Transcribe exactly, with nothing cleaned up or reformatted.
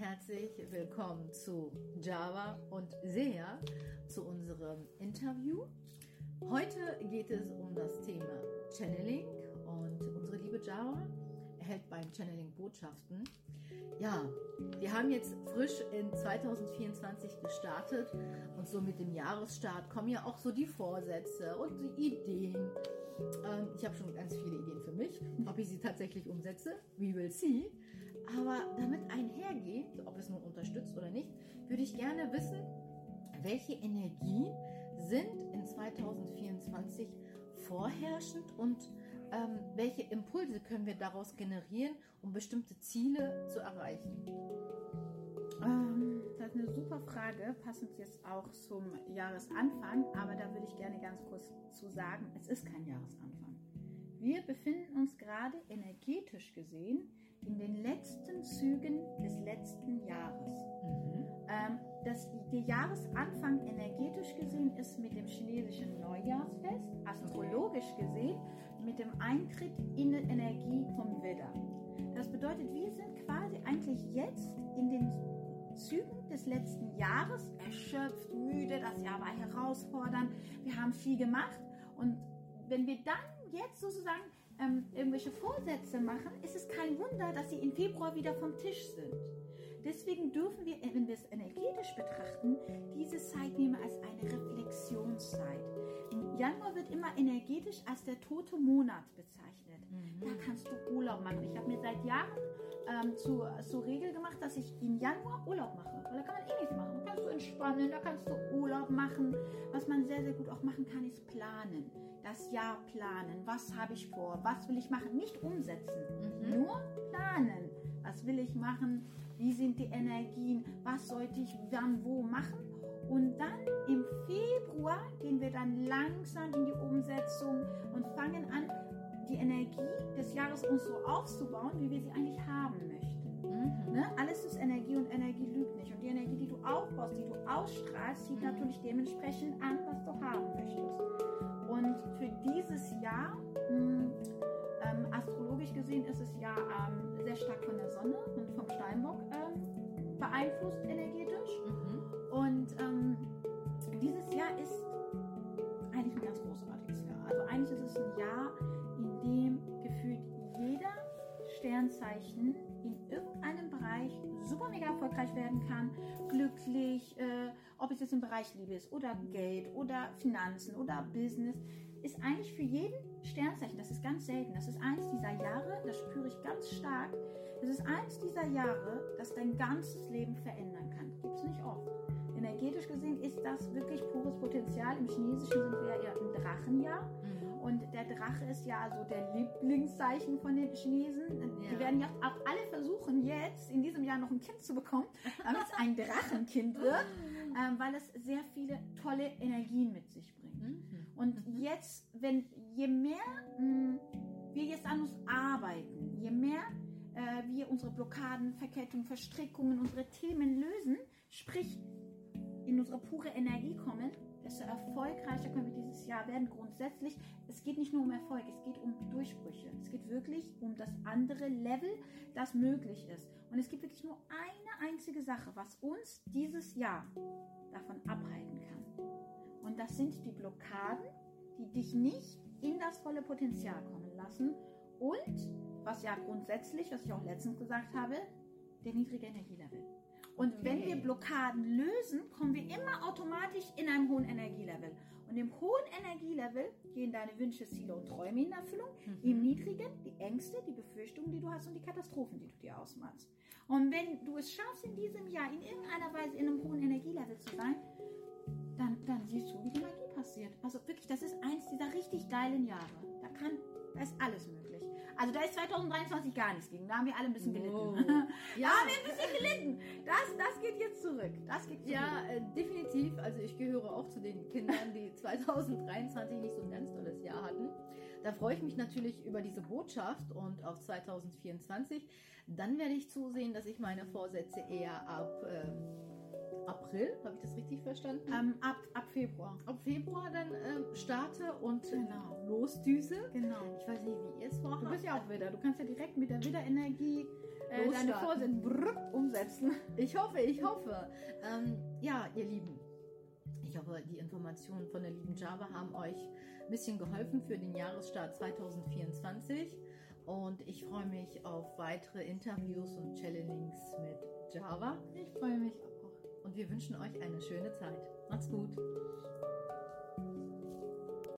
Herzlich willkommen zu Java und Seher, zu unserem Interview. Heute geht es um das Thema Channeling und unsere liebe Java erhält beim Channeling Botschaften. Ja, wir haben jetzt frisch in zwanzig vierundzwanzig gestartet und so mit dem Jahresstart kommen ja auch so die Vorsätze und die Ideen. Ähm, ich habe schon ganz viele Ideen für mich, ob ich sie tatsächlich umsetze, we will see. Aber damit einhergeht, ob es nun unterstützt oder nicht, würde ich gerne wissen, welche Energien sind in zwanzig vierundzwanzig vorherrschend und ähm, welche Impulse können wir daraus generieren, um bestimmte Ziele zu erreichen? Ähm, das ist eine super Frage, passend jetzt auch zum Jahresanfang, aber da würde ich gerne ganz kurz zu sagen, es ist kein Jahresanfang. Wir befinden uns gerade energetisch gesehen in den letzten Zügen des letzten Jahres. Mhm. Ähm, das, der Jahresanfang energetisch gesehen ist mit dem chinesischen Neujahrsfest, astrologisch gesehen mit dem Eintritt in die Energie vom Widder. Das bedeutet, wir sind quasi eigentlich jetzt in den Zügen des letzten Jahres, erschöpft, müde, das Jahr war herausfordernd, wir haben viel gemacht und wenn wir dann jetzt sozusagen ähm, irgendwelche Vorsätze machen, ist es kein Wunder, dass sie im Februar wieder vom Tisch sind. Deswegen dürfen wir, wenn wir es energetisch betrachten, diese Zeit nehmen als eine Reflexionszeit. Im Januar wird immer energetisch als der tote Monat bezeichnet. Mhm. Da kannst du Urlaub machen. Ich habe mir seit Jahren ähm, zur zu Regel gemacht, dass ich im Januar Urlaub mache. Weil da kann man eh nichts machen. Da kannst du entspannen, da kannst du Urlaub machen. Was man sehr, sehr gut auch machen kann, ist planen. Das Jahr planen. Was habe ich vor? Was will ich machen? Nicht umsetzen, mhm. nur planen. Was will ich machen? Wie sind die Energien? Was sollte ich wann wo machen? Und dann im Februar gehen wir dann langsam in die Umsetzung und fangen an, die Energie des Jahres uns so aufzubauen, wie wir sie eigentlich haben möchten. Mhm. Ne? Alles ist Energie und Energie lügt nicht. Und die Energie, die du aufbaust, die du ausstrahlst, sieht mhm. natürlich dementsprechend an, was du haben möchtest. Und für dieses Jahr, mh, ähm, astrologisch gesehen, ist es ja ähm, sehr stark von der Sonne und vom Steinbock ähm, beeinflusst energetisch. Mhm. Und ähm, dieses Jahr ist eigentlich ein ganz großartiges Jahr. Also eigentlich ist es ein Jahr, in dem gefühlt jeder Sternzeichen in irgendeinem Bereich super mega erfolgreich werden kann, glücklich, äh, ob es jetzt im Bereich Liebe ist oder Geld oder Finanzen oder Business, ist eigentlich für jeden Sternzeichen, das ist ganz selten, das ist eins dieser Jahre, das spüre ich ganz stark, das ist eins dieser Jahre, das dein ganzes Leben verändern kann, gibt es nicht oft. Energetisch gesehen ist das wirklich pures Potenzial, im Chinesischen sind wir ja im Drachenjahr. Mhm. Und der Drache ist ja so der Lieblingszeichen von den Chinesen. Ja. Die werden ja auch alle versuchen, jetzt in diesem Jahr noch ein Kind zu bekommen, damit es ein Drachenkind wird, ähm, weil es sehr viele tolle Energien mit sich bringt. Mhm. Und jetzt, wenn je mehr mh, wir jetzt an uns arbeiten, je mehr äh, wir unsere Blockaden, Verkettungen, Verstrickungen, unsere Themen lösen, sprich in unsere pure Energie kommen, desto erfolgreicher können wir dieses Jahr werden. Grundsätzlich, es geht nicht nur um Erfolg, es geht um Durchbrüche. Es geht wirklich um das andere Level, das möglich ist. Und es gibt wirklich nur eine einzige Sache, was uns dieses Jahr davon abhalten kann. Und das sind die Blockaden, die dich nicht in das volle Potenzial kommen lassen. Und, was ja grundsätzlich, was ich auch letztens gesagt habe, der niedrige Energielevel. Und okay. wenn wir Blockaden lösen, kommen wir immer automatisch in einem hohen Energielevel. Und im hohen Energielevel gehen deine Wünsche, Ziele und Träume in Erfüllung. Mhm. Im niedrigen die Ängste, die Befürchtungen, die du hast und die Katastrophen, die du dir ausmalst. Und wenn du es schaffst, in diesem Jahr in irgendeiner Weise in einem hohen Energielevel zu sein, dann, dann siehst du, wie die Magie passiert. Also wirklich, das ist eins dieser richtig geilen Jahre. Da kann... Da ist alles möglich. Also da ist zwanzig dreiundzwanzig gar nichts gegen. Da haben wir alle ein bisschen gelitten. Oh. Ja, da haben wir ein bisschen gelitten. Das, das geht jetzt zurück. Das geht zurück. Ja, äh, definitiv. Also ich gehöre auch zu den Kindern, die zwanzig dreiundzwanzig nicht so ein ganz tolles Jahr hatten. Da freue ich mich natürlich über diese Botschaft und auf zwanzig vierundzwanzig. Dann werde ich zusehen, dass ich meine Vorsätze eher ab... Ähm, April, habe ich das richtig verstanden? Ähm, ab, ab Februar. Ab Februar dann ähm, starte und genau. losdüse. Genau. Ich weiß nicht, wie ihr es vorhabt. Du bist ja auch Widder. Du kannst ja direkt mit der Widderenergie äh, deine Vorsicht umsetzen. Ich hoffe, ich hoffe. Ähm, ja, ihr Lieben. Ich hoffe, die Informationen von der lieben Java haben euch ein bisschen geholfen für den Jahresstart zwanzig vierundzwanzig. Und ich freue mich auf weitere Interviews und Challenges mit Java. Ich freue mich auch. Und wir wünschen euch eine schöne Zeit. Macht's gut.